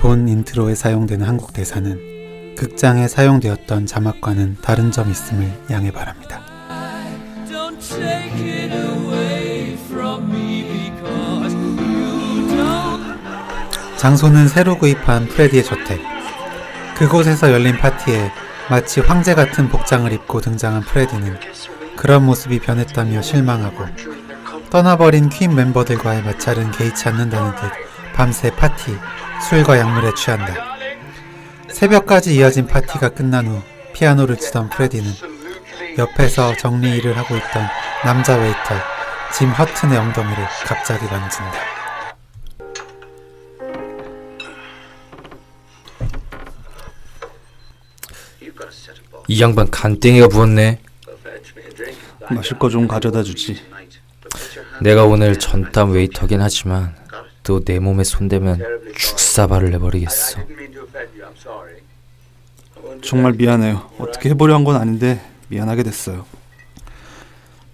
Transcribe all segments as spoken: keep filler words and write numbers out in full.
본 인트로에 사용되는 한국 대사는 극장에 사용되었던 자막과는 다른 점 있음을 양해 바랍니다. 장소는 새로 구입한 프레디의 저택. 그곳에서 열린 파티에 마치 황제 같은 복장을 입고 등장한 프레디는 그런 모습이 변했다며 실망하고 떠나버린 퀸 멤버들과의 마찰은 개의치 않는다는 듯 밤새 파티, 술과 약물에 취한다. 새벽까지 이어진 파티가 끝난 후 피아노를 치던 프레디는 옆에서 정리 일을 하고 있던 남자 웨이터 짐 허튼의 엉덩이를 갑자기 만진다. 이 양반 간땡이가 부었네. 마실 거 좀 가져다 주지. 내가 오늘 전담 웨이터긴 하지만 또 내 몸에 손대면 죽사발을 내버리겠어. 정말 미안해요. 어떻게 해보려 한 건 아닌데 미안하게 됐어요.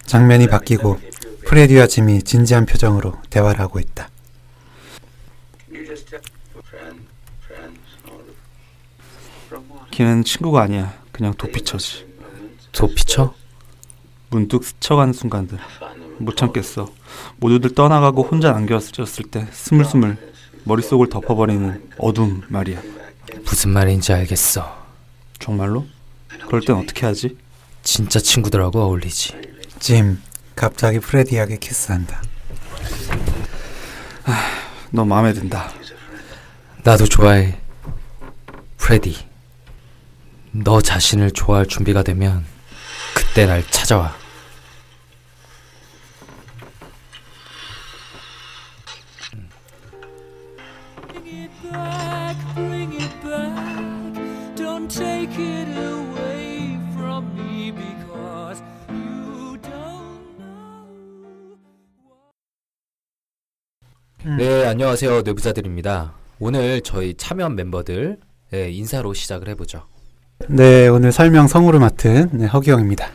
장면이 바뀌고 프레디와 짐이 진지한 표정으로 대화를 하고 있다. 걔는 친구가 아니야. 그냥 도피처지. 도피처? 문득 스쳐가는 순간들 못 참겠어. 모두들 떠나가고 혼자 남겨졌을 때 스물스물 머릿속을 덮어버리는 어둠 말이야. 무슨 말인지 알겠어. 정말로? 그럴 땐 어떻게 하지? 진짜 친구들하고 어울리지. 짐, 갑자기 프레디에게 키스한다. 아, 너 마음에 든다. 나도 좋아해, 프레디. 너 자신을 좋아할 준비가 되면 그때 날 찾아와. 네, 안녕하세요. 뇌부자들입니다. 오늘 저희 참여한 멤버들 네, 인사로 시작을 해보죠. 네, 오늘 설명 성우를 맡은 네, 허기영입니다.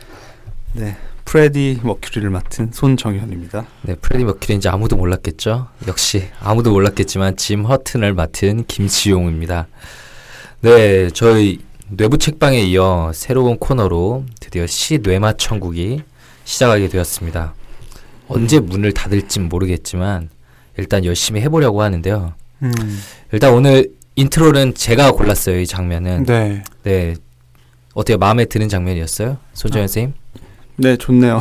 네, 프레디 머큐리를 맡은 손정현입니다. 네, 프레디 머큐리인지 아무도 몰랐겠죠? 역시 아무도 몰랐겠지만 짐 허튼을 맡은 김지용입니다. 네, 저희 뇌부 책방에 이어 새로운 코너로 드디어 시뇌마 천국이 시작하게 되었습니다. 언제 문을 닫을진 모르겠지만 일단 열심히 해보려고 하는데요. 음. 일단 오늘 인트로는 제가 골랐어요. 이 장면은. 네. 네. 어때요? 마음에 드는 장면이었어요? 손정현 선생님? 아, 네, 좋네요.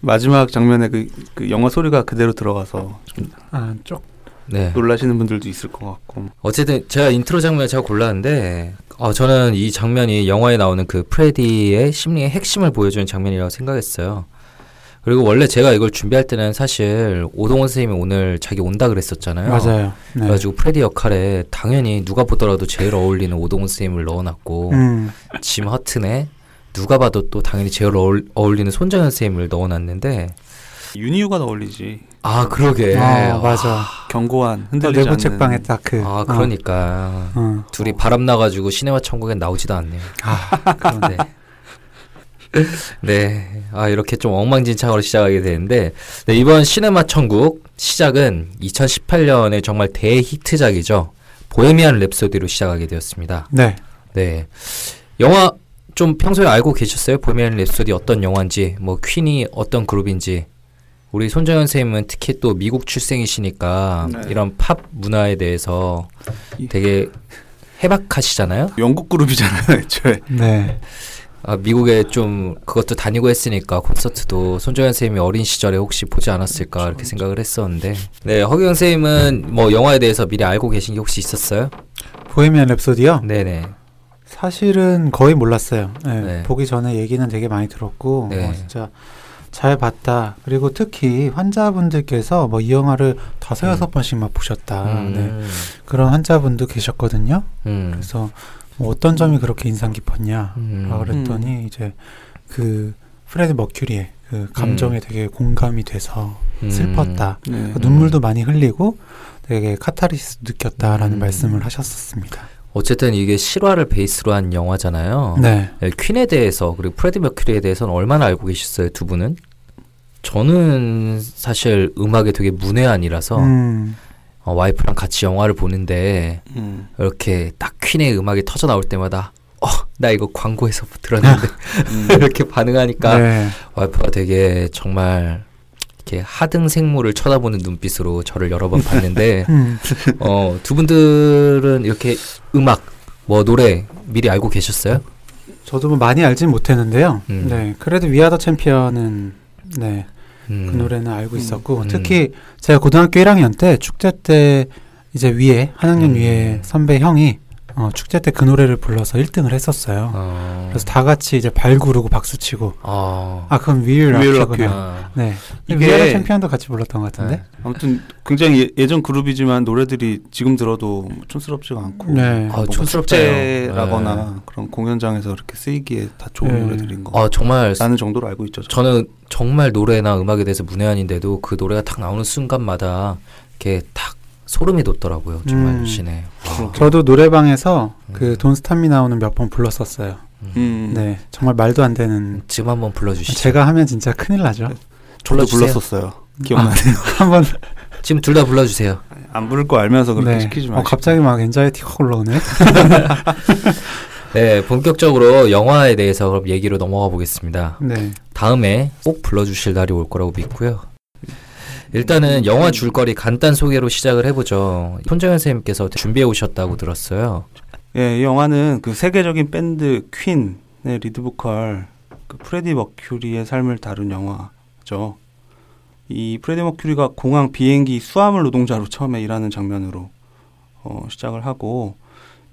마지막 장면에 그, 그 영화 소리가 그대로 들어가서 좀 아, 쪽 네. 놀라시는 분들도 있을 것 같고. 어쨌든 제가 인트로 장면을 제가 골랐는데 어, 저는 이 장면이 영화에 나오는 그 프레디의 심리의 핵심을 보여주는 장면이라고 생각했어요. 그리고 원래 제가 이걸 준비할 때는 사실 오동원 선생님이 오늘 자기 온다 그랬었잖아요. 맞아요. 네. 그래가지고 프레디 역할에 당연히 누가 보더라도 제일 어울리는 오동원 선생님을 넣어놨고 음. 짐 허튼에 누가 봐도 또 당연히 제일 어울, 어울리는 손정현 선생님을 넣어놨는데 윤희유가 어울리지. 아 그러게. 아, 맞아. 견고한 흔들리지 않는. 뇌부 책방에 딱 그. 아 그러니까. 어. 둘이 바람 나가지고 시네마 천국엔 나오지도 않네요. 아 그런데. 네, 아 이렇게 좀 엉망진창으로 시작하게 되는데 네, 이번 시네마 천국 시작은 이천십팔 년에 정말 대히트작이죠. 보헤미안 랩소디로 시작하게 되었습니다. 네, 네, 영화 좀 평소에 알고 계셨어요? 보헤미안 랩소디 어떤 영화인지, 뭐 퀸이 어떤 그룹인지. 우리 손정현 선생님은 특히 또 미국 출생이시니까 네. 이런 팝 문화에 대해서 되게 해박하시잖아요. 영국 그룹이잖아요, 애초에. 네. 아, 미국에 좀 그것도 다니고 했으니까 콘서트도 손정현 선생님이 어린 시절에 혹시 보지 않았을까 이렇게 생각을 했었는데 네, 허경 선생님은 뭐 영화에 대해서 미리 알고 계신 게 혹시 있었어요? 보헤미안 랩소디요? 네네. 사실은 거의 몰랐어요. 네, 네. 보기 전에 얘기는 되게 많이 들었고 네. 어, 진짜 잘 봤다. 그리고 특히 환자분들께서 뭐 이 영화를 다섯 여섯 음. 번씩 막 보셨다. 음. 네. 그런 환자분도 계셨거든요. 음. 그래서 뭐 어떤 점이 그렇게 인상 깊었냐 음. 그랬더니 이제 그 프레디 머큐리의 그 감정에 음. 되게 공감이 돼서 슬펐다. 음. 네. 눈물도 많이 흘리고 되게 카타르시스 느꼈다라는 음. 말씀을 하셨었습니다. 어쨌든 이게 실화를 베이스로 한 영화잖아요. 네. 네, 퀸에 대해서 그리고 프레디 머큐리에 대해서는 얼마나 알고 계셨어요, 두 분은? 저는 사실 음악에 되게 문외한이라서 음. 어, 와이프랑 같이 영화를 보는데 음. 이렇게 딱 퀸의 음악이 터져 나올 때마다 어, 나 이거 광고에서 들었는데 음. 이렇게 반응하니까 네. 와이프가 되게 정말 이렇게 하등생물을 쳐다보는 눈빛으로 저를 여러 번 봤는데 어, 두 분들은 이렇게 음악, 뭐 노래 미리 알고 계셨어요? 저도 뭐 많이 알진 못했는데요. 음. 네, 그래도 We Are The Champion은 네, 음. 그 노래는 알고 있었고 음. 특히 제가 고등학교 일 학년 때 축제 때 이제 위에 한 학년 음. 위에 선배 형이 어, 축제 때 그 노래를 불러서 일 등을 했었어요. 어. 그래서 다 같이 이제 발구르고 박수치고. 어. 아, 그건 위유라키구나. 네. 위아더 챔피언도 같이 불렀던 것 같은데. 네. 아무튼 굉장히 예전 그룹이지만 노래들이 지금 들어도 촌스럽지가 않고. 네. 아, 축제라거나 네. 그런 공연장에서 이렇게 쓰이기에 다 좋은 네. 노래들인 거. 아, 정말. 라는 정도로 알고 있죠. 저는. 저는 정말 노래나 음악에 대해서 문외한인데도 그 노래가 딱 나오는 순간마다 이렇게 딱. 소름이 돋더라고요. 정말 음. 유시네. 저도 노래방에서 음. 그 Don't Stop Me Now는 몇 번 불렀었어요. 음. 네, 정말 말도 안 되는. 지금 한번 불러주시죠. 제가 하면 진짜 큰일 나죠. 저도 불렀었어요. 기억나네요. 아, 한번 지금 둘 다 불러주세요. 안 부를 거 알면서 그렇게 네. 시키지 마시고. 어, 갑자기 막 엔자이티가 올라오네. 네, 본격적으로 영화에 대해서 그럼 얘기로 넘어가 보겠습니다. 네. 다음에 꼭 불러주실 날이 올 거라고 믿고요. 일단은 영화 줄거리 간단 소개로 시작을 해보죠. 손정현 선생님께서 준비해 오셨다고 들었어요. 예, 이 영화는 그 세계적인 밴드 퀸의 리드보컬 그 프레디 머큐리의 삶을 다룬 영화죠. 이 프레디 머큐리가 공항 비행기 수화물 노동자로 처음에 일하는 장면으로 어, 시작을 하고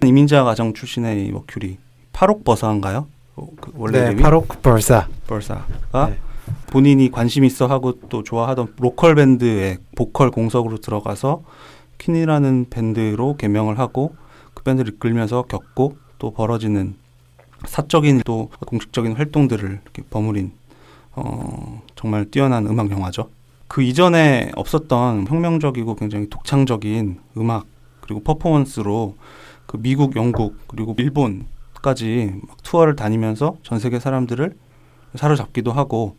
이민자 가정 출신의 이 머큐리 파록 버사인가요? 그 원래 네, 이름이? 파록 버사. 버사가 네. 본인이 관심 있어 하고 또 좋아하던 로컬 밴드의 보컬 공석으로 들어가서 퀸이라는 밴드로 개명을 하고 그 밴드를 이끌면서 겪고 또 벌어지는 사적인 또 공식적인 활동들을 이렇게 버무린 어, 정말 뛰어난 음악 영화죠. 그 이전에 없었던 혁명적이고 굉장히 독창적인 음악 그리고 퍼포먼스로 그 미국, 영국 그리고 일본까지 막 투어를 다니면서 전 세계 사람들을 사로잡기도 하고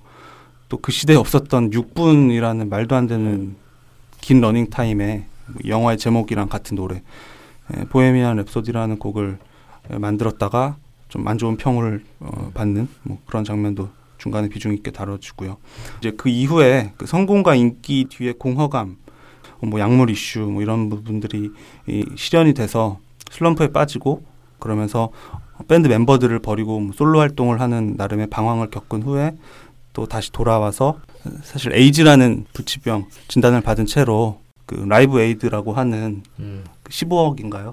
또 그 시대에 없었던 육 분이라는 말도 안 되는 긴 러닝 타임에 영화의 제목이랑 같은 노래 보헤미안 랩소디라는 곡을 만들었다가 좀 안 좋은 평을 어, 받는 뭐 그런 장면도 중간에 비중 있게 다뤄지고요. 이제 그 이후에 그 성공과 인기 뒤에 공허감, 뭐 약물 이슈 뭐 이런 부분들이 이, 실현이 돼서 슬럼프에 빠지고 그러면서 밴드 멤버들을 버리고 뭐 솔로 활동을 하는 나름의 방황을 겪은 후에 또 다시 돌아와서 사실 에이즈라는 불치병 진단을 받은 채로 그 라이브 에이드라고 하는 음. 십오억인가요?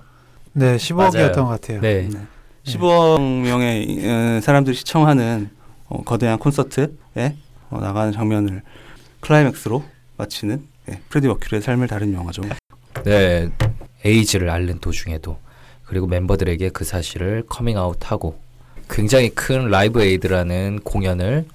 네, 십오억이었던 것 같아요. 네. 네. 십오억 명의 사람들이 시청하는 어, 거대한 콘서트에 어, 나가는 장면을 클라이맥스로 마치는 예, 프레디 머큐리의 삶을 다룬 영화죠. 네, 에이즈를 앓는 도중에도 그리고 멤버들에게 그 사실을 커밍아웃하고 굉장히 큰 라이브 에이드라는 공연을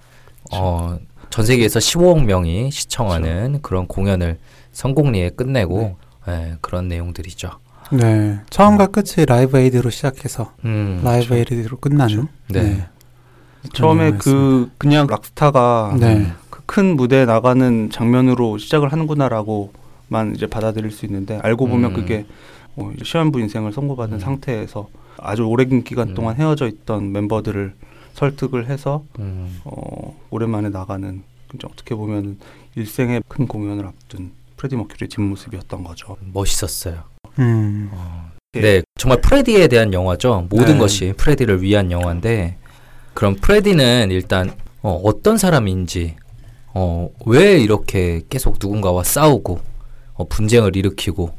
어, 전 세계에서 십오억 명이 시청하는 그렇죠. 그런 공연을 성공리에 끝내고 네. 네, 그런 내용들이죠. 네, 처음과 음. 끝이 라이브 에이드로 시작해서 음, 라이브 그렇죠. 에이드로 끝나는. 네. 네. 처음에 그 그냥 락스타가 네. 그 큰 무대에 나가는 장면으로 시작을 하는구나라고만 이제 받아들일 수 있는데 알고 보면 음. 그게 뭐 시한부 인생을 선고받은 음. 상태에서 아주 오랜 기간 동안 음. 헤어져 있던 멤버들을 설득을 해서 음. 어, 오랜만에 나가는 어떻게 보면 일생의 큰 공연을 앞둔 프레디 머큐리의 뒷모습이었던 거죠. 멋있었어요. 음. 어, 네, 정말 프레디에 대한 영화죠. 모든 네. 것이 프레디를 위한 영화인데 그럼 프레디는 일단 어, 어떤 사람인지 어, 왜 이렇게 계속 누군가와 싸우고 어, 분쟁을 일으키고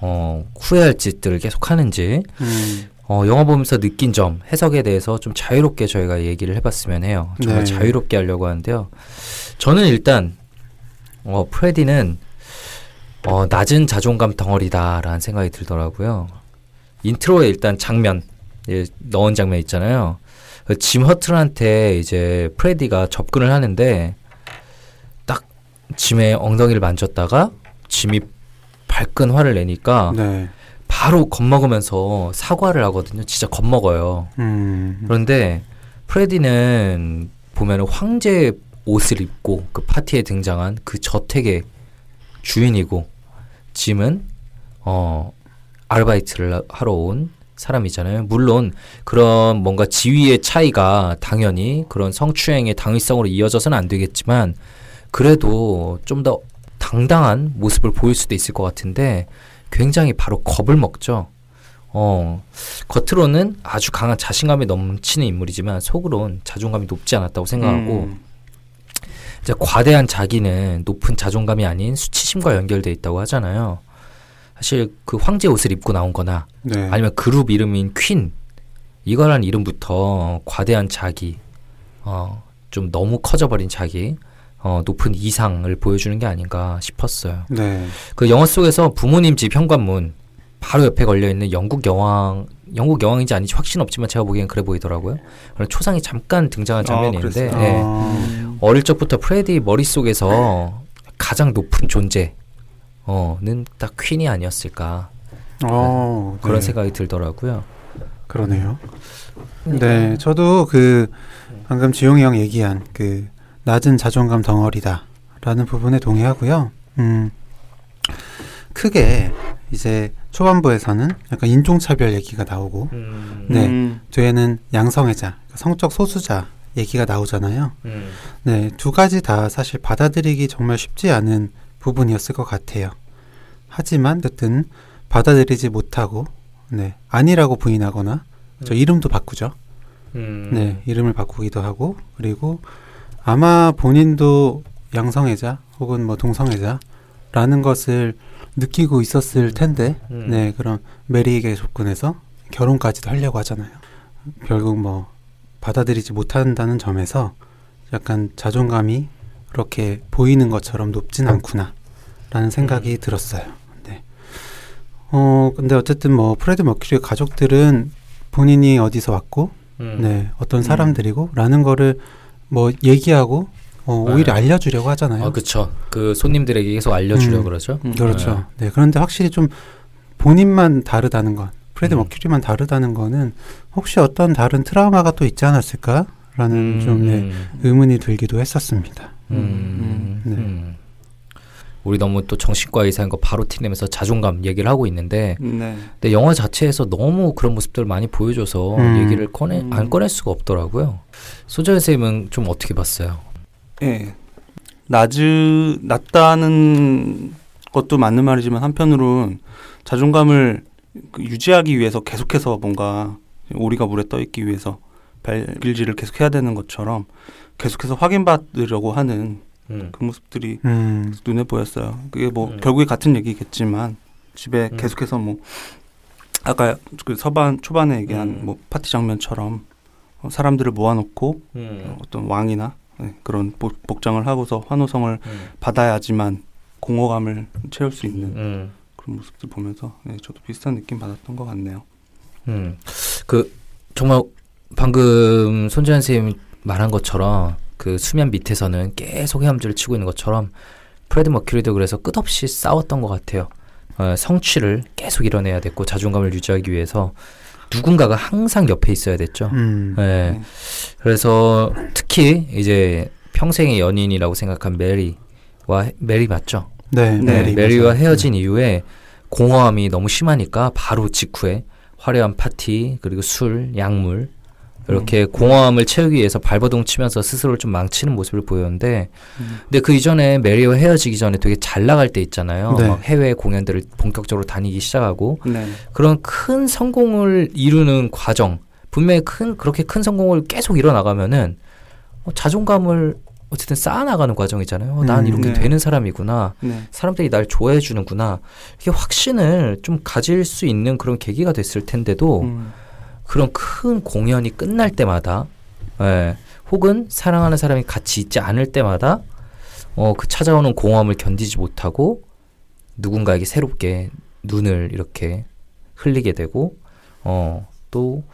어, 후회할 짓들을 계속 하는지 음. 어, 영화 보면서 느낀 점, 해석에 대해서 좀 자유롭게 저희가 얘기를 해봤으면 해요. 정말 네. 자유롭게 하려고 하는데요. 저는 일단 어, 프레디는 어, 낮은 자존감 덩어리다라는 생각이 들더라고요. 인트로에 일단 장면, 예, 넣은 장면 있잖아요. 그 짐 허튼한테 이제 프레디가 접근을 하는데 딱 짐의 엉덩이를 만졌다가 짐이 발끈 화를 내니까 네. 바로 겁먹으면서 사과를 하거든요. 진짜 겁먹어요. 음. 그런데 프레디는 보면 황제의 옷을 입고 그 파티에 등장한 그 저택의 주인이고 짐은 어, 아르바이트를 하러 온 사람이잖아요. 물론 그런 뭔가 지위의 차이가 당연히 그런 성추행의 당위성으로 이어져서는 안 되겠지만 그래도 좀 더 당당한 모습을 보일 수도 있을 것 같은데 굉장히 바로 겁을 먹죠. 어, 겉으로는 아주 강한 자신감이 넘치는 인물이지만 속으론 자존감이 높지 않았다고 생각하고 음. 이제 과대한 자기는 높은 자존감이 아닌 수치심과 연결되어 있다고 하잖아요. 사실 그 황제 옷을 입고 나온 거나 네. 아니면 그룹 이름인 퀸 이거라는 이름부터 과대한 자기, 어, 좀 너무 커져버린 자기, 어, 높은 이상을 보여주는 게 아닌가 싶었어요. 네. 그 영화 속에서 부모님 집 현관문 바로 옆에 걸려있는 영국 여왕, 영국 여왕인지 아닌지 확신 없지만 제가 보기엔 그래 보이더라고요. 초상이 잠깐 등장한 장면이 아, 있는데 네. 아. 어릴 적부터 프레디 머릿속에서 네. 가장 높은 존재는 딱 퀸이 아니었을까 아, 그런 네. 생각이 들더라고요. 그러네요. 네, 저도 그 방금 지용이 형 얘기한 그 낮은 자존감 덩어리다 라는 부분에 동의하고요. 음, 크게 이제 초반부에서는 약간 인종차별 얘기가 나오고 음. 네 음. 뒤에는 양성애자, 성적 소수자 얘기가 나오잖아요. 음. 네, 두 가지 다 사실 받아들이기 정말 쉽지 않은 부분이었을 것 같아요. 하지만 어쨌든 받아들이지 못하고 네 아니라고 부인하거나 음. 저 이름도 바꾸죠. 음. 네, 이름을 바꾸기도 하고 그리고 아마 본인도 양성애자 혹은 뭐 동성애자라는 것을 느끼고 있었을 텐데 음. 네 그럼 메리에게 접근해서 결혼까지도 하려고 하잖아요. 결국 뭐 받아들이지 못한다는 점에서 약간 자존감이 그렇게 보이는 것처럼 높진 않구나 라는 생각이 음. 들었어요. 네. 어 근데 어쨌든 뭐 프레드 머큐리의 가족들은 본인이 어디서 왔고 음. 네 어떤 사람들이고 라는 거를 뭐 얘기하고 어, 오히려 네. 알려주려고 하잖아요. 아, 그렇죠. 그 손님들에게 계속 알려주려고 음, 그러죠. 음. 그렇죠. 네. 네. 그런데 확실히 좀 본인만 다르다는 건, 프레드 음. 머큐리만 다르다는 거는 혹시 어떤 다른 트라우마가 또 있지 않았을까라는 음. 좀 네, 의문이 들기도 했었습니다. 음. 음. 네. 음. 우리 너무 또 정신과 의사인 거 바로 티내면서 자존감 얘기를 하고 있는데, 네. 근데 영화 자체에서 너무 그런 모습들을 많이 보여줘서 음. 얘기를 꺼내 음. 안 꺼낼 수가 없더라고요. 소재 선생님은 좀 어떻게 봤어요? 예, 낮으, 낮다는 것도 맞는 말이지만 한편으론 자존감을 유지하기 위해서 계속해서 뭔가 오리가 물에 떠있기 위해서 발길질을 계속해야 되는 것처럼 계속해서 확인받으려고 하는 음. 그 모습들이 음. 눈에 보였어요. 그게 뭐 음. 결국에 같은 얘기겠지만 집에 음. 계속해서 뭐 아까 그 서반 초반에 얘기한 음. 뭐 파티 장면처럼 사람들을 모아놓고 음. 어떤 왕이나 네, 그런 복, 복장을 하고서 환호성을 음. 받아야지만 공허감을 채울 수 있는 음. 그런 모습들 보면서 네, 저도 비슷한 느낌 받았던 것 같네요. 음, 그 정말 방금 손재환 선생님이 말한 것처럼 그 수면 밑에서는 계속 헤엄질을 치고 있는 것처럼 프레드 머큐리도 그래서 끝없이 싸웠던 것 같아요. 어, 성취를 계속 이뤄내야 됐고 자존감을 유지하기 위해서 누군가가 항상 옆에 있어야 됐죠. 음. 네. 네. 그래서 특히 이제 평생의 연인이라고 생각한 메리와 메리 맞죠? 네. 네. 메리 메리와 맞아요. 헤어진 네. 이후에 공허함이 너무 심하니까 바로 직후에 화려한 파티 그리고 술, 약물 이렇게 음. 공허함을 채우기 위해서 발버둥 치면서 스스로를 좀 망치는 모습을 보였는데 음. 근데 그 이전에 메리와 헤어지기 전에 되게 잘 나갈 때 있잖아요. 네. 막 해외 공연들을 본격적으로 다니기 시작하고 네. 그런 큰 성공을 이루는 과정 분명히 큰 그렇게 큰 성공을 계속 이뤄나가면은 어, 자존감을 어쨌든 쌓아나가는 과정이잖아요. 어, 난 이렇게 음, 네. 되는 사람이구나. 네. 사람들이 날 좋아해 주는구나. 이게 확신을 좀 가질 수 있는 그런 계기가 됐을 텐데도 음. 그런 큰 공연이 끝날 때마다 예, 혹은 사랑하는 사람이 같이 있지 않을 때마다 어, 그 찾아오는 공허함을 견디지 못하고 누군가에게 새롭게 눈을 이렇게 흘리게 되고 어, 또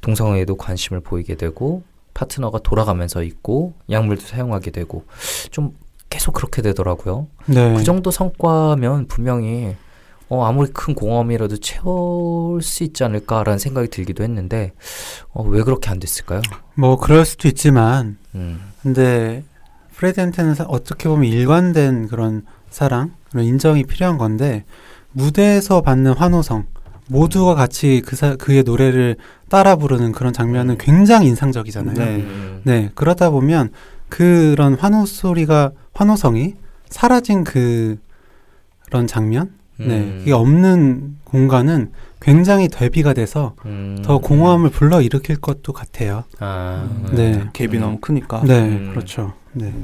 동성애에도 관심을 보이게 되고 파트너가 돌아가면서 있고 약물도 사용하게 되고 좀 계속 그렇게 되더라고요. 네. 그 정도 성과면 분명히 어, 아무리 큰 공허함이라도 채울 수 있지 않을까라는 생각이 들기도 했는데 어, 왜 그렇게 안 됐을까요? 뭐 그럴 수도 있지만 음. 근데 프레디한테는 어떻게 보면 일관된 그런 사랑, 그런 인정이 필요한 건데 무대에서 받는 환호성, 모두가 같이 그 사, 그의 노래를 따라 부르는 그런 장면은 굉장히 인상적이잖아요. 네. 네, 그러다 보면 그런 환호 소리가, 환호성이 사라진 그, 그런 장면? 음. 네, 이게 없는 공간은 굉장히 대비가 돼서 음. 더 공허함을 불러일으킬 것도 같아요. 아, 음. 네. 갭이 음. 너무 크니까. 네, 음. 그렇죠. 네.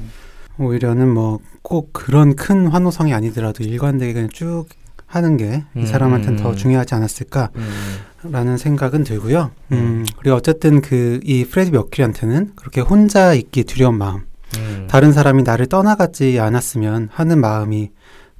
오히려는 뭐 꼭 그런 큰 환호성이 아니더라도 일관되게 그냥 쭉 하는 게 이 사람한테는 음. 더 중요하지 않았을까라는 음. 생각은 들고요. 음, 그리고 어쨌든 그 이 프레디 머큐리한테는 그렇게 혼자 있기 두려운 마음, 음. 다른 사람이 나를 떠나가지 않았으면 하는 마음이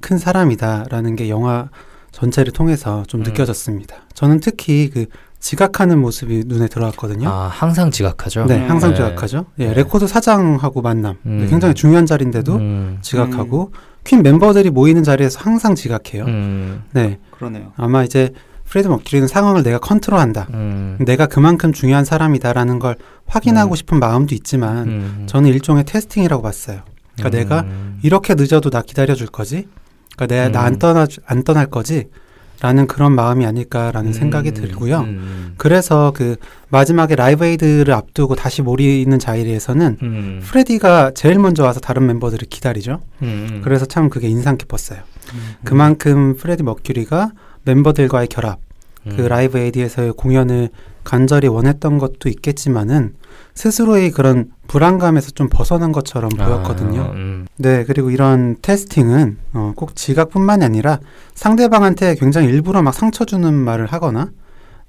큰 사람이다라는 게 영화 전체를 통해서 좀 음. 느껴졌습니다. 저는 특히 그 지각하는 모습이 눈에 들어왔거든요. 아, 항상 지각하죠? 네, 항상 네. 지각하죠. 예, 네. 레코드 사장하고 만남. 음. 굉장히 중요한 자리인데도 음. 지각하고 음. 퀸 멤버들이 모이는 자리에서 항상 지각해요. 음. 네, 그러네요. 아마 이제 프레디 머큐리는 상황을 내가 컨트롤한다. 음. 내가 그만큼 중요한 사람이다라는 걸 확인하고 음. 싶은 마음도 있지만 음. 저는 일종의 테스팅이라고 봤어요. 그러니까 음. 내가 이렇게 늦어도 나 기다려줄 거지? 그러니까 내가 음. 나 안 떠나 안 떠날 거지? 라는 그런 마음이 아닐까라는 음. 생각이 들고요. 음. 그래서 그 마지막에 라이브 에이드를 앞두고 다시 몰리는 자리에서는 음. 프레디가 제일 먼저 와서 다른 멤버들을 기다리죠. 음. 그래서 참 그게 인상 깊었어요. 음. 그만큼 프레디 머큐리가 멤버들과의 결합, 음. 그 라이브 에이드에서의 공연을 간절히 원했던 것도 있겠지만은 스스로의 그런 불안감에서 좀 벗어난 것처럼 보였거든요. 아, 음. 네, 그리고 이런 테스팅은 어, 꼭 지각뿐만이 아니라 상대방한테 굉장히 일부러 막 상처 주는 말을 하거나,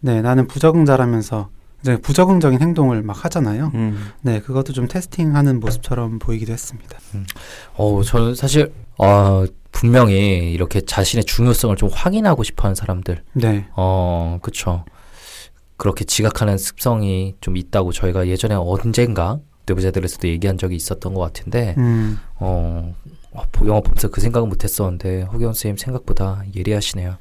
네, 나는 부적응자라면서 이제 부적응적인 행동을 막 하잖아요. 음. 네, 그것도 좀 테스팅하는 모습처럼 보이기도 했습니다. 음. 어, 저는 사실 아 분명히 이렇게 자신의 중요성을 좀 확인하고 싶어하는 사람들, 네, 어, 그렇죠. 그렇게 지각하는 습성이 좀 있다고 저희가 예전에 언젠가 뇌부자들에서도 얘기한 적이 있었던 것 같은데 음. 어, 영화 보면서 그 생각은 못했었는데 허경 선생님 생각보다 예리하시네요.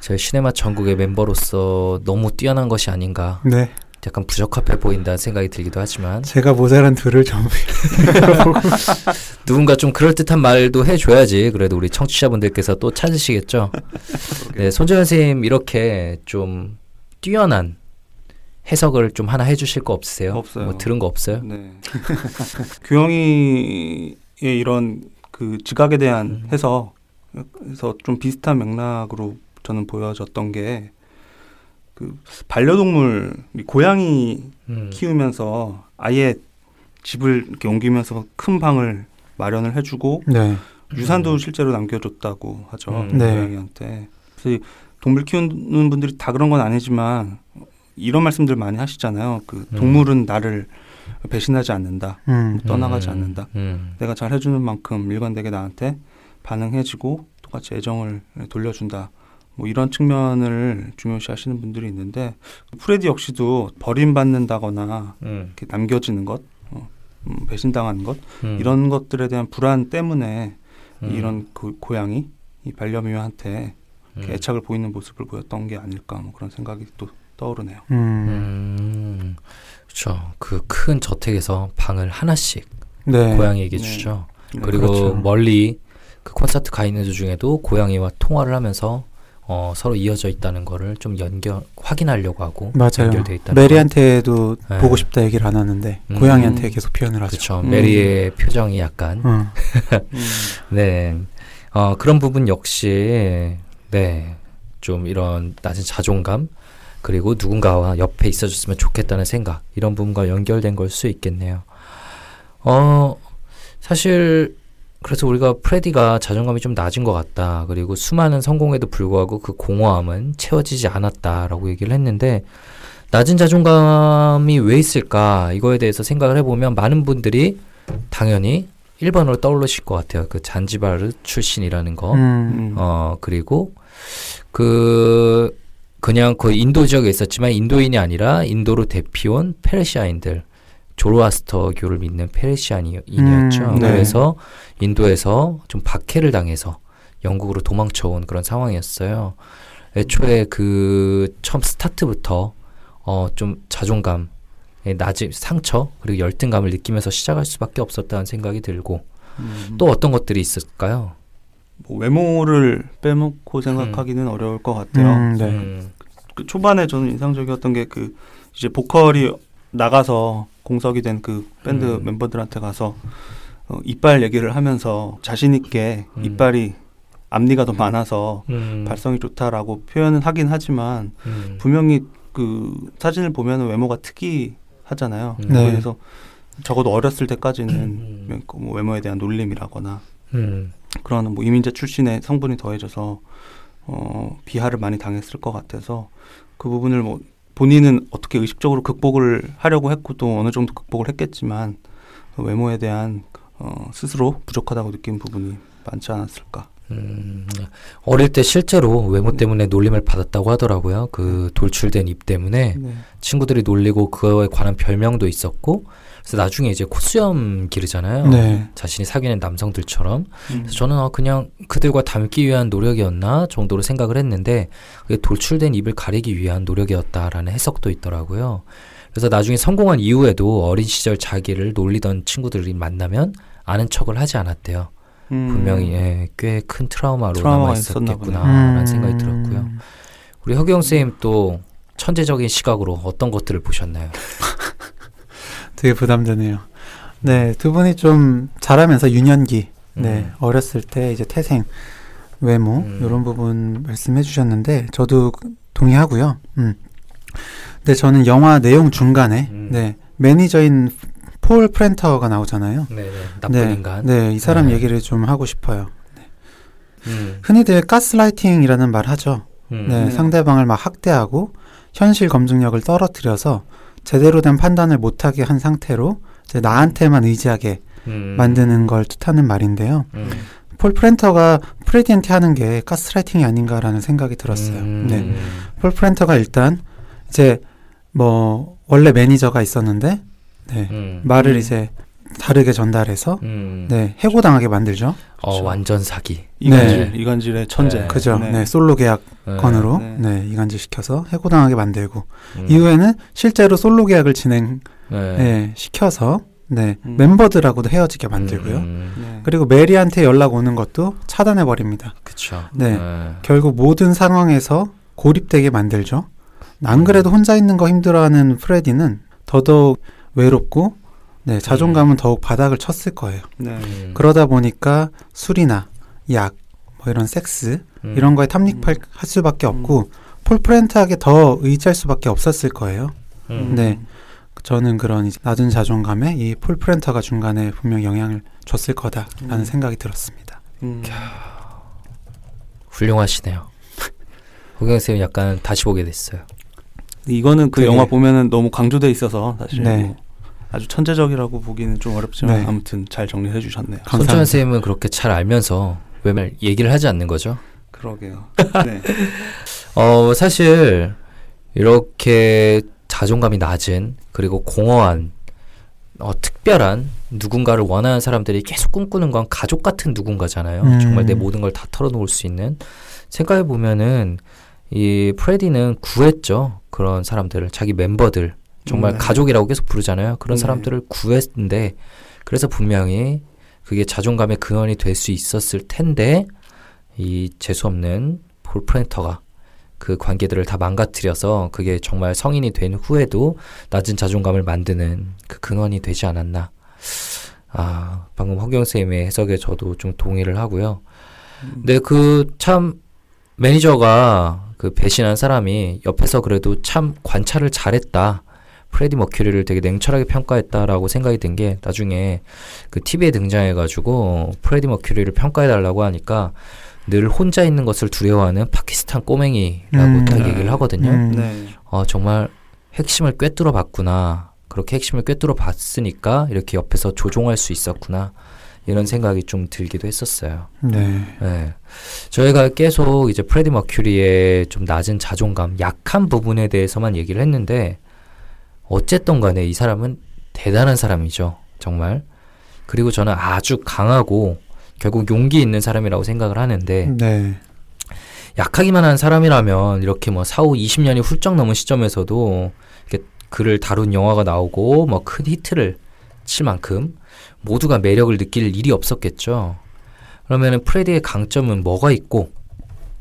저희 시네마 전국의 멤버로서 너무 뛰어난 것이 아닌가. 네. 약간 부적합해 보인다는 생각이 들기도 하지만 제가 모자란 둘을 좀 누군가 좀 그럴듯한 말도 해줘야지 그래도 우리 청취자분들께서 또 찾으시겠죠. 네, 손재현 선생님 이렇게 좀 뛰어난 해석을 좀 하나 해주실 거 없으세요? 없어요. 뭐 들은 거 없어요? 네. 규영이의 이런 그 지각에 대한 음. 해석에서 좀 비슷한 맥락으로 저는 보여졌던 게 그 반려동물, 고양이 음. 키우면서 아예 집을 이렇게 옮기면서 큰 방을 마련을 해주고 네. 유산도 음. 실제로 남겨줬다고 하죠. 음. 네. 고양이한테. 그래서 동물 키우는 분들이 다 그런 건 아니지만 이런 말씀들 많이 하시잖아요. 그 동물은 나를 배신하지 않는다. 음. 떠나가지 않는다. 음. 내가 잘 해주는 만큼 일관되게 나한테 반응해지고 똑같이 애정을 돌려준다. 뭐 이런 측면을 중요시 하시는 분들이 있는데 프레디 역시도 버림받는다거나 음. 이렇게 남겨지는 것, 어, 음, 배신당하는 것 음. 이런 것들에 대한 불안 때문에 음. 이런 그 고양이, 이 반려묘한테 음. 애착을 보이는 모습을 보였던 게 아닐까 뭐 그런 생각이 또 떠오르네요. 음. 음. 그렇죠. 그 큰 저택에서 방을 하나씩 네. 고양이에게 네. 주죠. 네. 그리고 그렇죠. 멀리 그 콘서트 가 있는 중에도 고양이와 통화를 하면서 어, 서로 이어져 있다는 거를 좀 연결 확인하려고 하고 맞아요. 연결돼 있다는 메리한테도 네. 보고 싶다 얘기를 안 하는데 음. 고양이한테 계속 표현을 하죠. 그렇죠. 음. 메리의 표정이 약간 음. 네 어, 그런 부분 역시 네, 좀 이런 낮은 자존감 그리고 누군가와 옆에 있어줬으면 좋겠다는 생각 이런 부분과 연결된 걸 수 있겠네요. 어 사실 그래서 우리가 프레디가 자존감이 좀 낮은 것 같다 그리고 수많은 성공에도 불구하고 그 공허함은 채워지지 않았다라고 얘기를 했는데 낮은 자존감이 왜 있을까 이거에 대해서 생각을 해보면 많은 분들이 당연히 일 번으로 떠올리실 것 같아요. 그 잔지바르 출신이라는 거. 음. 어, 그리고 그 그냥 거의 인도 지역에 있었지만 인도인이 아니라 인도로 대피온 페르시아인들, 조로아스터교를 믿는 페르시아인이었죠. 음, 네. 그래서 인도에서 좀 박해를 당해서 영국으로 도망쳐온 그런 상황이었어요. 애초에 그 처음 스타트부터 어, 좀 자존감, 낮은 상처 그리고 열등감을 느끼면서 시작할 수밖에 없었다는 생각이 들고 음. 또 어떤 것들이 있을까요? 뭐 외모를 빼먹고 생각하기는 음. 어려울 것 같아요. 음, 네. 음. 그 초반에 저는 인상적이었던 게 그 이제 보컬이 나가서 공석이 된 그 밴드 음. 멤버들한테 가서 어, 이빨 얘기를 하면서 자신 있게 음. 이빨이 앞니가 더 많아서 음. 발성이 좋다라고 표현은 하긴 하지만 음. 분명히 그 사진을 보면 외모가 특이하잖아요. 음. 네. 그래서 적어도 어렸을 때까지는 음. 뭐 외모에 대한 놀림이라거나 음. 그런 뭐 이민자 출신의 성분이 더해져서 어, 비하를 많이 당했을 것 같아서 그 부분을 뭐 본인은 어떻게 의식적으로 극복을 하려고 했고 또 어느 정도 극복을 했겠지만 외모에 대한 어, 스스로 부족하다고 느낀 부분이 많지 않았을까. 음, 어릴 때 실제로 외모 때문에 놀림을 받았다고 하더라고요. 그 돌출된 입 때문에 네. 친구들이 놀리고 그거에 관한 별명도 있었고 그래서 나중에 이제 콧수염 기르잖아요. 네. 자신이 사귀는 남성들처럼. 음. 그래서 저는 어, 그냥 그들과 닮기 위한 노력이었나 정도로 생각을 했는데 그게 돌출된 입을 가리기 위한 노력이었다라는 해석도 있더라고요. 그래서 나중에 성공한 이후에도 어린 시절 자기를 놀리던 친구들이 만나면 아는 척을 하지 않았대요. 음. 분명히 예, 꽤 큰 트라우마로 남아있었겠구나라는 음. 생각이 들었고요. 우리 허경 선생님 또 천재적인 시각으로 어떤 것들을 보셨나요? 되게 부담되네요. 네, 두 분이 좀 자라면서 유년기, 음. 네, 어렸을 때 이제 태생, 외모 음. 이런 부분 말씀해 주셨는데 저도 동의하고요. 음. 근데 저는 영화 내용 중간에 음. 네, 매니저인 폴 프렌터가 나오잖아요. 네네, 나쁜 인간. 네, 이 사람 네. 얘기를 좀 하고 싶어요. 네. 음. 흔히들 가스라이팅이라는 말 하죠. 음. 네, 음. 상대방을 막 학대하고 현실 검증력을 떨어뜨려서 제대로 된 판단을 못하게 한 상태로 이제 나한테만 의지하게 음. 만드는 걸 뜻하는 말인데요. 음. 폴 프렌터가 프레디한테 하는 게 가스라이팅이 아닌가라는 생각이 들었어요. 음. 네, 폴 프렌터가 일단 이제 뭐 원래 매니저가 있었는데 네, 음. 말을 음. 이제 다르게 전달해서 음. 네, 해고당하게 만들죠. 어, 그렇죠. 완전 사기. 이간질, 네. 이간질의 천재. 네. 그죠. 네. 네, 솔로 계약 네. 건으로 네. 네, 이간질 시켜서 해고당하게 만들고 음. 이후에는 실제로 솔로 계약을 진행 네. 네, 시켜서 네, 음. 멤버들하고도 헤어지게 만들고요. 음. 네. 그리고 메리한테 연락 오는 것도 차단해 버립니다. 그렇죠. 네, 네, 결국 모든 상황에서 고립되게 만들죠. 안 그래도 음. 혼자 있는 거 힘들어하는 프레디는 더더욱 외롭고 네, 자존감은 음. 더욱 바닥을 쳤을 거예요. 네. 음. 그러다 보니까 술이나 약, 뭐 이런 섹스 음. 이런 거에 탐닉할 음. 수밖에 없고 음. 폴 프렌트에게 더 의지할 수밖에 없었을 거예요. 음. 네, 저는 그런 이제 낮은 자존감에 이 폴 프렌트가 중간에 분명 영향을 줬을 거다라는 음. 생각이 들었습니다. 음. 훌륭하시네요. 호경 선생님 약간 다시 보게 됐어요. 이거는 그 되게... 영화 보면은 너무 강조돼 있어서 사실 네. 뭐 아주 천재적이라고 보기는 좀 어렵지만 네. 아무튼 잘 정리해 주셨네요. 손주현 선생님은 그렇게 잘 알면서 왜 말 얘기를 하지 않는 거죠? 그러게요. 네. 어, 사실 이렇게 자존감이 낮은 그리고 공허한 어, 특별한 누군가를 원하는 사람들이 계속 꿈꾸는 건 가족 같은 누군가잖아요. 음. 정말 내 모든 걸 다 털어놓을 수 있는. 생각해 보면은 이 프레디는 구했죠. 그런 사람들을 자기 멤버들 정말 네. 가족이라고 계속 부르잖아요. 그런 네. 사람들을 구했는데 그래서 분명히 그게 자존감의 근원이 될 수 있었을 텐데 이 재수없는 폴 프렌터가 그 관계들을 다 망가뜨려서 그게 정말 성인이 된 후에도 낮은 자존감을 만드는 그 근원이 되지 않았나. 아, 방금 허경 쌤의 해석에 저도 좀 동의를 하고요. 근데 그 참 매니저가 그 배신한 사람이 옆에서 그래도 참 관찰을 잘했다. 프레디 머큐리를 되게 냉철하게 평가했다라고 생각이 든 게 나중에 그 티비에 등장해가지고 프레디 머큐리를 평가해달라고 하니까 늘 혼자 있는 것을 두려워하는 파키스탄 꼬맹이라고 음, 딱 네. 얘기를 하거든요. 음, 네. 어, 정말 핵심을 꿰뚫어 봤구나. 그렇게 핵심을 꿰뚫어 봤으니까 이렇게 옆에서 조종할 수 있었구나. 이런 생각이 좀 들기도 했었어요. 네. 네. 저희가 계속 이제 프레디 머큐리의 좀 낮은 자존감, 약한 부분에 대해서만 얘기를 했는데 어쨌든 간에 이 사람은 대단한 사람이죠. 정말. 그리고 저는 아주 강하고 결국 용기 있는 사람이라고 생각을 하는데 네. 약하기만 한 사람이라면 이렇게 뭐 사후 이십 년이 훌쩍 넘은 시점에서도 이렇게 그를 다룬 영화가 나오고 뭐 큰 히트를 칠 만큼 모두가 매력을 느낄 일이 없었겠죠. 그러면은 프레디의 강점은 뭐가 있고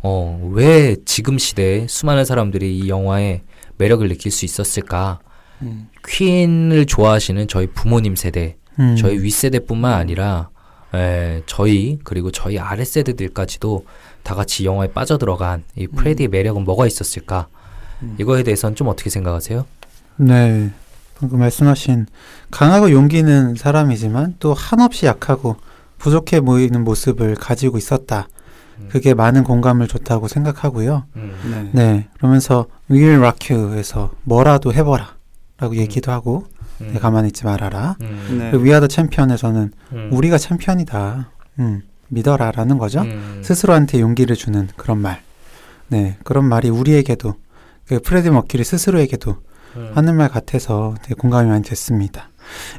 어, 왜 지금 시대에 수많은 사람들이 이 영화에 매력을 느낄 수 있었을까? 음. 퀸을 좋아하시는 저희 부모님 세대, 음. 저희 윗세대뿐만 아니라 에, 저희 그리고 저희 아랫세대들까지도 다 같이 영화에 빠져들어간 이 프레디의 음. 매력은 뭐가 있었을까? 음. 이거에 대해서는 좀 어떻게 생각하세요? 네, 방금 말씀하신 강하고 용기 있는 사람이지만 또 한없이 약하고 부족해 보이는 모습을 가지고 있었다. 그게 많은 공감을 줬다고 생각하고요. 음. 네. 네, 그러면서 We'll Rock You에서 뭐라도 해봐라 라고 얘기도 음. 하고 음. 네, 가만히 있지 말아라. 음. 네. We Are The Champion에서는 음. 우리가 챔피언이다. 음, 믿어라 라는 거죠. 음. 스스로한테 용기를 주는 그런 말. 네, 그런 말이 우리에게도 그 프레디 머큐리 스스로에게도 음. 하는 말 같아서 되게 공감이 많이 됐습니다.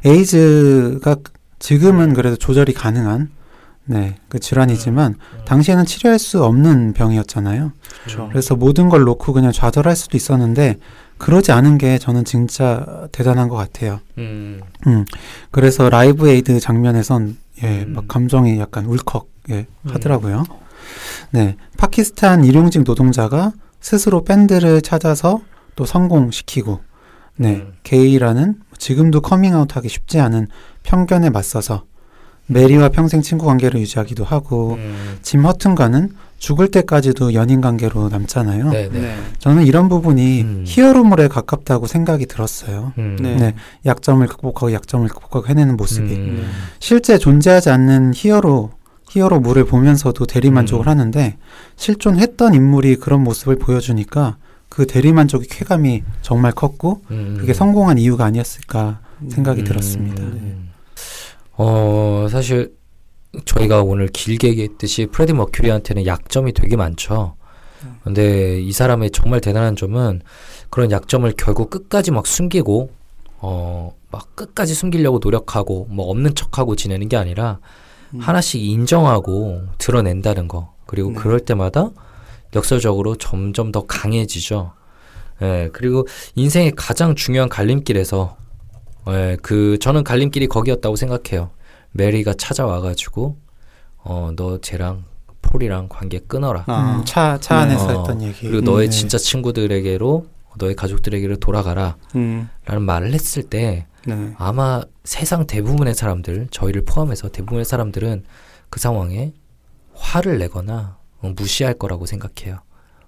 에이즈가 지금은 음. 그래도 조절이 가능한 네, 그 질환이지만 음, 음. 당시에는 치료할 수 없는 병이었잖아요. 그쵸. 그래서 모든 걸 놓고 그냥 좌절할 수도 있었는데 그러지 않은 게 저는 진짜 대단한 것 같아요. 음. 음. 그래서 라이브 에이드 장면에선 예, 음. 막 감정이 약간 울컥 예, 음. 하더라고요. 네, 파키스탄 일용직 노동자가 스스로 밴드를 찾아서 또 성공시키고 네, 음. 게이라는 지금도 커밍아웃하기 쉽지 않은 편견에 맞서서 메리와 평생 친구 관계를 유지하기도 하고 음. 짐 허튼과는 죽을 때까지도 연인 관계로 남잖아요. 네네. 저는 이런 부분이 음. 히어로물에 가깝다고 생각이 들었어요. 음. 네. 네. 약점을 극복하고 약점을 극복하고 해내는 모습이 음. 실제 존재하지 않는 히어로 히어로물을 보면서도 대리만족을 음. 하는데 실존했던 인물이 그런 모습을 보여주니까 그 대리만족의 쾌감이 정말 컸고 음. 그게 성공한 이유가 아니었을까 생각이 음. 들었습니다. 네. 어, 사실 저희가 오늘 길게 얘기했듯이 프레디 머큐리한테는 약점이 되게 많죠. 근데 이 사람의 정말 대단한 점은 그런 약점을 결국 끝까지 막 숨기고 어, 막 끝까지 숨기려고 노력하고 뭐 없는 척하고 지내는 게 아니라 음. 하나씩 인정하고 드러낸다는 거. 그리고 네. 그럴 때마다 역설적으로 점점 더 강해지죠. 예, 그리고 인생의 가장 중요한 갈림길에서 예, 그 저는 갈림길이 거기였다고 생각해요. 메리가 찾아와가지고 어, 너 쟤랑 폴이랑 관계 끊어라. 아, 음. 차, 차 안에서 네. 했던 얘기. 그리고 음, 너의 네. 진짜 친구들에게로 너의 가족들에게로 돌아가라 음. 라는 말을 했을 때 네. 아마 세상 대부분의 사람들 저희를 포함해서 대부분의 사람들은 그 상황에 화를 내거나 무시할 거라고 생각해요.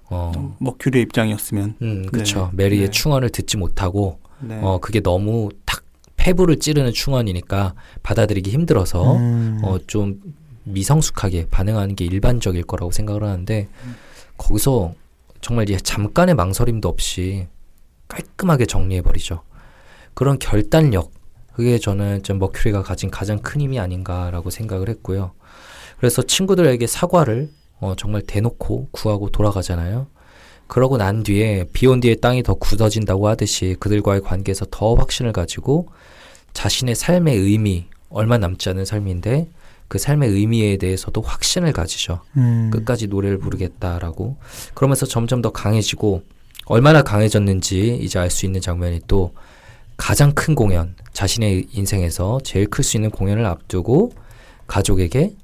어, 머큐리의 입장이었으면 음, 그렇죠. 네. 메리의 네. 충언을 듣지 못하고 네. 어, 그게 너무 탁 폐부를 찌르는 충언이니까 받아들이기 힘들어서 음. 어, 좀 미성숙하게 반응하는 게 일반적일 거라고 생각을 하는데 음. 거기서 정말 이제 잠깐의 망설임도 없이 깔끔하게 정리해버리죠. 그런 결단력, 그게 저는 좀 머큐리가 가진 가장 큰 힘이 아닌가라고 생각을 했고요. 그래서 친구들에게 사과를 어, 정말 대놓고 구하고 돌아가잖아요. 그러고 난 뒤에 비온 뒤에 땅이 더 굳어진다고 하듯이 그들과의 관계에서 더 확신을 가지고 자신의 삶의 의미, 얼마 남지 않은 삶인데 그 삶의 의미에 대해서도 확신을 가지죠. 음. 끝까지 노래를 부르겠다라고. 그러면서 점점 더 강해지고 얼마나 강해졌는지 이제 알 수 있는 장면이 또 가장 큰 공연, 자신의 인생에서 제일 클 수 있는 공연을 앞두고 가족에게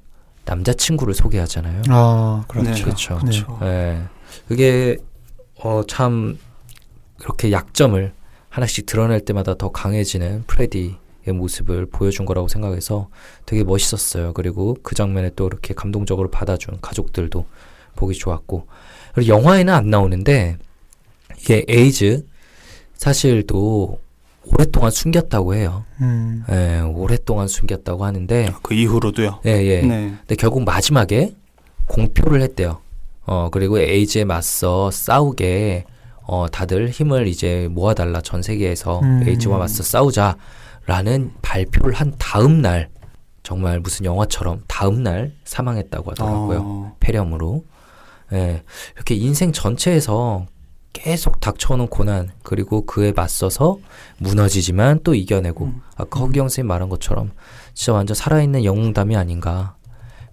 남자친구를 소개하잖아요. 아, 그렇죠. 그렇죠. 네. 그렇죠. 네. 그게 어, 참 이렇게 약점을 하나씩 드러낼 때마다 더 강해지는 프레디의 모습을 보여준 거라고 생각해서 되게 멋있었어요. 그리고 그 장면에 또 이렇게 감동적으로 받아준 가족들도 보기 좋았고, 그리고 영화에는 안 나오는데 이게 에이즈 사실도 오랫동안 숨겼다고 해요. 음. 예, 오랫동안 숨겼다고 하는데 그 이후로도요? 예, 예. 네. 근데 결국 마지막에 공표를 했대요. 어, 그리고 에이즈에 맞서 싸우게, 어, 다들 힘을 이제 모아달라. 전 세계에서 음. 에이즈와 맞서 싸우자라는 발표를 한 다음날, 정말 무슨 영화처럼 다음날 사망했다고 하더라고요. 어. 폐렴으로. 예. 이렇게 인생 전체에서 계속 닥쳐오는 고난, 그리고 그에 맞서서 무너지지만 또 이겨내고, 음. 아까 허기영 선생님 말한 것처럼 진짜 완전 살아있는 영웅담이 아닌가.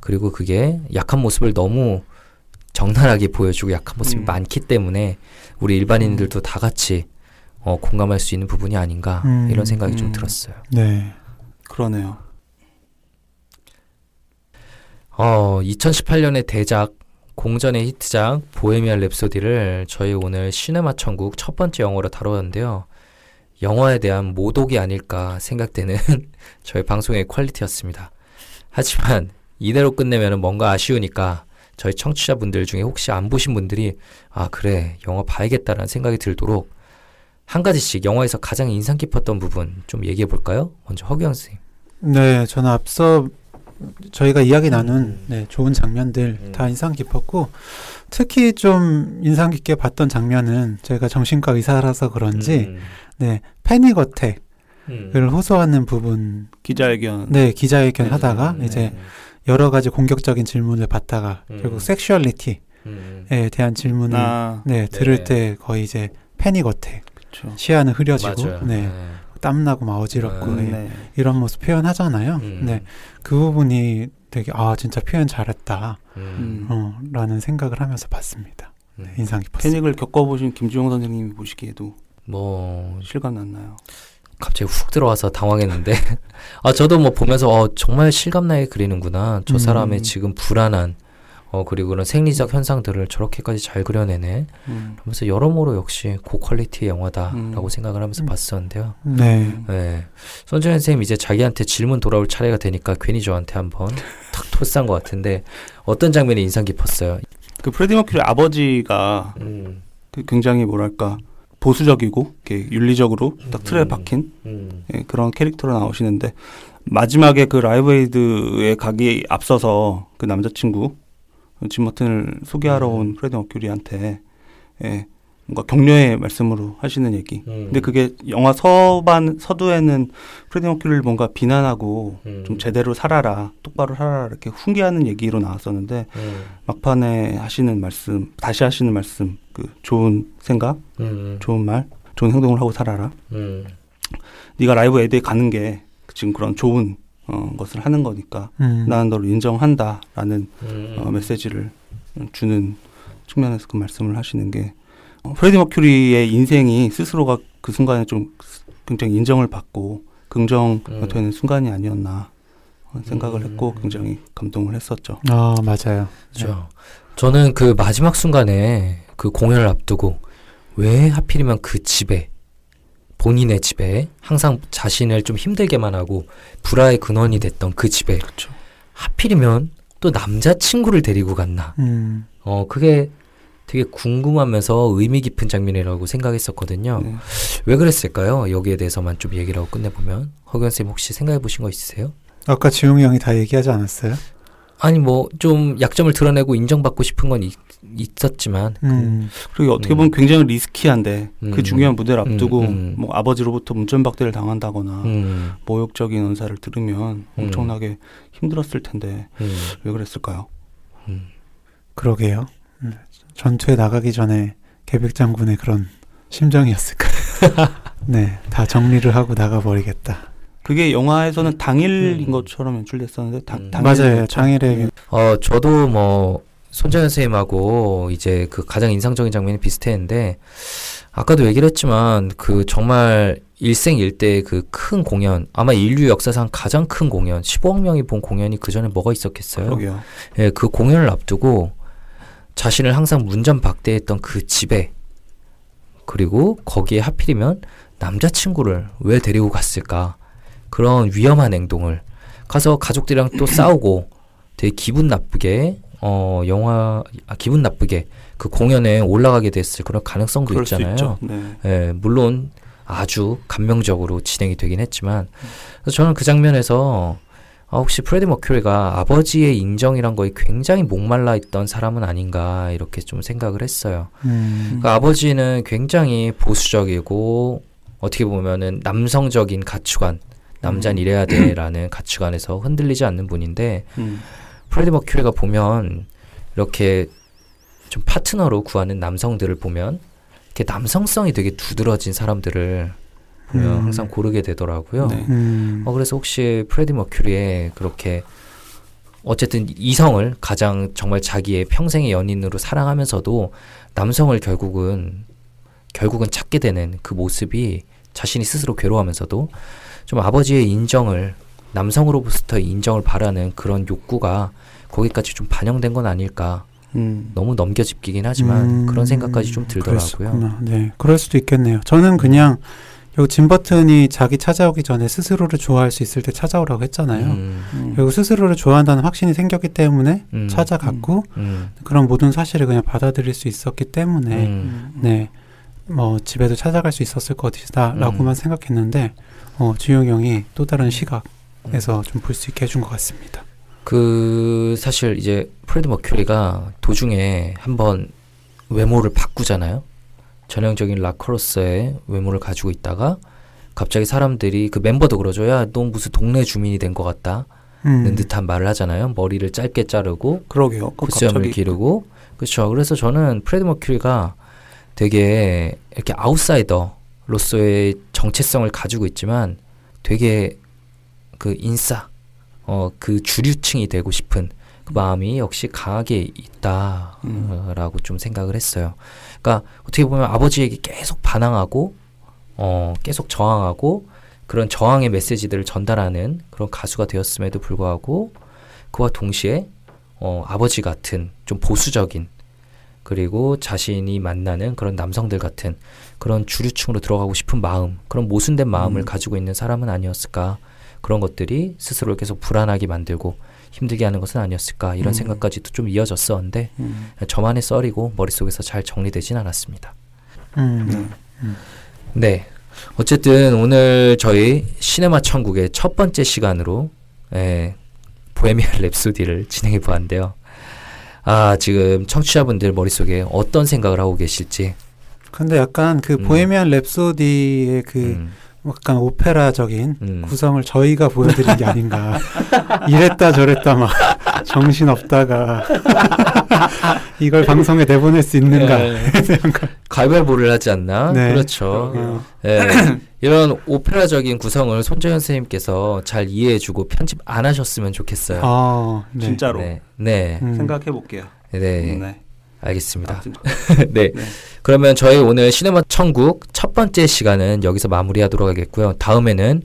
그리고 그게 약한 모습을 너무 적나라하게 보여주고 약한 모습이 음. 많기 때문에 우리 일반인들도 다 같이 어, 공감할 수 있는 부분이 아닌가 음. 이런 생각이 음. 좀 들었어요. 네, 그러네요. 어, 이천십팔 년의 대작 공전의 히트작 보헤미안 랩소디를 저희 오늘 시네마 천국 첫 번째 영화로 다뤘는데요. 영화에 대한 모독이 아닐까 생각되는 저희 방송의 퀄리티였습니다. 하지만 이대로 끝내면 뭔가 아쉬우니까 저희 청취자분들 중에 혹시 안 보신 분들이 아 그래 영화 봐야겠다라는 생각이 들도록 한 가지씩 영화에서 가장 인상 깊었던 부분 좀 얘기해 볼까요? 먼저 허규영 선생님. 네, 저는 앞서 저희가 이야기 나눈 네, 좋은 장면들 음. 다 인상 깊었고 특히 좀 인상 깊게 봤던 장면은 제가 정신과 의사라서 그런지 음. 네, 패닉 어택을 음. 호소하는 부분 기자회견 네 기자회견 음. 하다가 음. 이제 여러 가지 공격적인 질문을 받다가 음. 결국 섹슈얼리티에 음. 대한 질문을 아. 네, 들을 네. 때 거의 이제 패닉 어택 그쵸. 시야는 흐려지고 맞아요. 네. 네. 땀나고 막 어지럽고 네, 네. 이런 모습 표현하잖아요. 음. 네, 그 부분이 되게 아 진짜 표현 잘했다 음. 어, 라는 생각을 하면서 봤습니다. 네, 인상 깊었습니다. 패닉을 겪어보신 김주영 선생님이 보시기에도 뭐 실감 났나요? 갑자기 훅 들어와서 당황했는데 아 저도 뭐 보면서 어, 정말 실감나게 그리는구나. 저 사람의 음. 지금 불안한 어 그리고 그런 생리적 현상들을 저렇게까지 잘 그려내네. 음. 그러면서 여러모로 역시 고퀄리티의 영화다라고 음. 생각을 하면서 음. 봤었는데요. 네. 네. 손정현 선생님 이제 자기한테 질문 돌아올 차례가 되니까 괜히 저한테 한번 탁 토스한 것 같은데 어떤 장면이 인상 깊었어요? 그 프레디 머큐리 아버지가 음. 그 굉장히 뭐랄까 보수적이고 이렇게 윤리적으로 딱 틀에 박힌 음. 음. 예, 그런 캐릭터로 나오시는데 마지막에 그 라이브 에이드에 가기 앞서서 그 남자친구 짐 허튼을 소개하러 온 음. 프레디 머큐리한테 예, 뭔가 격려의 말씀으로 하시는 얘기. 음. 근데 그게 영화 서반 서두에는 프레디 머큐리를 뭔가 비난하고 음. 좀 제대로 살아라, 똑바로 살아라 이렇게 훈계하는 얘기로 나왔었는데 음. 막판에 하시는 말씀, 다시 하시는 말씀, 그 좋은 생각, 음. 좋은 말, 좋은 행동을 하고 살아라. 음. 네가 라이브 에이드에 가는 게 지금 그런 좋은 어, 것을 하는 거니까 음. 나는 너를 인정한다라는 음. 어, 메시지를 주는 측면에서 그 말씀을 하시는 게 어, 프레디 머큐리의 인생이 스스로가 그 순간에 좀 굉장히 인정을 받고 긍정되는 음. 순간이 아니었나 생각을 음. 했고 굉장히 감동을 했었죠. 아 맞아요. 네. 그렇죠. 저는 그 마지막 순간에 그 공연을 앞두고 왜 하필이면 그 집에 본인의 집에 항상 자신을 좀 힘들게만 하고 불화의 근원이 됐던 그 집에 그렇죠. 하필이면 또 남자친구를 데리고 갔나 음. 어 그게 되게 궁금하면서 의미 깊은 장면이라고 생각했었거든요. 네. 왜 그랬을까요? 여기에 대해서만 좀 얘기를 하고 끝내보면 허경 쌤 혹시 생각해 보신 거 있으세요? 아까 지용이 형이 다 얘기하지 않았어요? 아니 뭐 좀 약점을 드러내고 인정받고 싶은 건 있, 있었지만 음. 그, 그리고 어떻게 보면 음. 굉장히 리스키한데 음. 그 중요한 무대를 앞두고 음. 음. 뭐 아버지로부터 문전박대를 당한다거나 음. 모욕적인 언사를 들으면 엄청나게 음. 힘들었을 텐데 음. 왜 그랬을까요? 음. 그러게요. 음. 전투에 나가기 전에 계백장군의 그런 심정이었을까요? 네, 다 정리를 하고 나가버리겠다. 그게 영화에서는 당일인 음. 것처럼 연출됐었는데 다, 음. 당일 맞아요. 당일에 어 저도 뭐 손정현 선생님하고 이제 그 가장 인상적인 장면이 비슷했는데 아까도 얘기를 했지만 그 정말 일생일대의 그 큰 공연 아마 인류 역사상 가장 큰 공연 십오억 명이 본 공연이 그 전에 뭐가 있었겠어요? 그러게요. 예, 그 공연을 앞두고 자신을 항상 문전박대했던 그 집에 그리고 거기에 하필이면 남자친구를 왜 데리고 갔을까? 그런 위험한 행동을 가서 가족들이랑 또 싸우고 되게 기분 나쁘게 어 영화 아, 기분 나쁘게 그 공연에 올라가게 됐을 그런 가능성도 있잖아요. 네. 예, 물론 아주 감명적으로 진행이 되긴 했지만 그래서 저는 그 장면에서 아, 혹시 프레디 머큐리가 아버지의 인정이란 거에 굉장히 목말라 있던 사람은 아닌가 이렇게 좀 생각을 했어요. 음. 그러니까 아버지는 굉장히 보수적이고 어떻게 보면은 남성적인 가치관 남잔 이래야 돼라는 가치관에서 흔들리지 않는 분인데 음. 프레디 머큐리가 보면 이렇게 좀 파트너로 구하는 남성들을 보면 이렇게 남성성이 되게 두드러진 사람들을 보면 음. 항상 고르게 되더라고요. 네. 음. 어, 그래서 혹시 프레디 머큐리의 그렇게 어쨌든 이성을 가장 정말 자기의 평생의 연인으로 사랑하면서도 남성을 결국은 결국은 찾게 되는 그 모습이 자신이 스스로 괴로워하면서도 좀 아버지의 인정을 남성으로부터 인정을 바라는 그런 욕구가 거기까지 좀 반영된 건 아닐까. 음. 너무 넘겨짚기긴 하지만 음. 그런 생각까지 좀 들더라고요. 그랬었구나. 네, 그럴 수도 있겠네요. 저는 그냥 요 짐 버튼이 자기 찾아오기 전에 스스로를 좋아할 수 있을 때 찾아오라고 했잖아요. 음. 음. 그리고 스스로를 좋아한다는 확신이 생겼기 때문에 음. 찾아갔고 음. 그런 모든 사실을 그냥 받아들일 수 있었기 때문에 음. 네, 뭐 집에도 찾아갈 수 있었을 것이다라고만 음. 생각했는데 어, 주용이 형이 또 다른 시각에서 음. 좀 볼 수 있게 해준 것 같습니다. 그 사실 이제 프레드 머큐리가 도중에 한번 외모를 바꾸잖아요. 전형적인 락커로서의 외모를 가지고 있다가 갑자기 사람들이 그 멤버도 그러죠. 야, 넌 무슨 동네 주민이 된 것 같다. 는 듯한 말을 하잖아요. 머리를 짧게 자르고 그러게요. 콧수염을 기르고 그렇죠. 그래서 저는 프레드 머큐리가 되게 이렇게 아웃사이더로서의 정체성을 가지고 있지만 되게 그 인싸 어, 그 주류층이 되고 싶은 그 마음이 역시 강하게 있다라고 음. 좀 생각을 했어요. 그러니까 어떻게 보면 아버지에게 계속 반항하고 어, 계속 저항하고 그런 저항의 메시지들을 전달하는 그런 가수가 되었음에도 불구하고 그와 동시에 어, 아버지 같은 좀 보수적인 그리고 자신이 만나는 그런 남성들 같은 그런 주류층으로 들어가고 싶은 마음 그런 모순된 마음을 음. 가지고 있는 사람은 아니었을까. 그런 것들이 스스로를 계속 불안하게 만들고 힘들게 하는 것은 아니었을까 이런 음. 생각까지도 좀 이어졌었는데 음. 저만의 썰이고 머릿속에서 잘 정리되진 않았습니다. 음. 음. 음. 네, 어쨌든 오늘 저희 시네마 천국의 첫 번째 시간으로 에, 보헤미안 랩소디를 진행해 보았는데요. 아, 지금 청취자분들 머릿속에 어떤 생각을 하고 계실지. 근데 약간 그 음. 보헤미안 랩소디의 그 음. 약간 오페라적인 음. 구성을 저희가 보여드린 게 아닌가. 이랬다 저랬다 막 정신없다가 이걸 방송에 내보낼 수 있는가. 가위바위보를 하지 않나. 네. 그렇죠. 네. 이런 오페라적인 구성을 손정현 선생님께서 잘 이해해주고 편집 안 하셨으면 좋겠어요. 아, 네. 진짜로 네, 네. 음. 생각해볼게요. 네, 네. 네. 알겠습니다. 아, 네. 네. 그러면 저희 오늘 시네마 천국 첫 번째 시간은 여기서 마무리하도록 하겠고요. 다음에는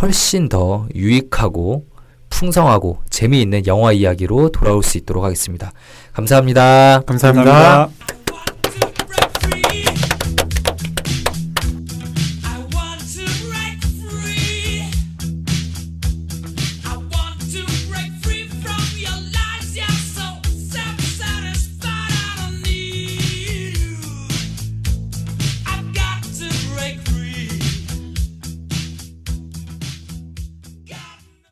훨씬 더 유익하고 풍성하고 재미있는 영화 이야기로 돌아올 수 있도록 하겠습니다. 감사합니다. 감사합니다. 감사합니다.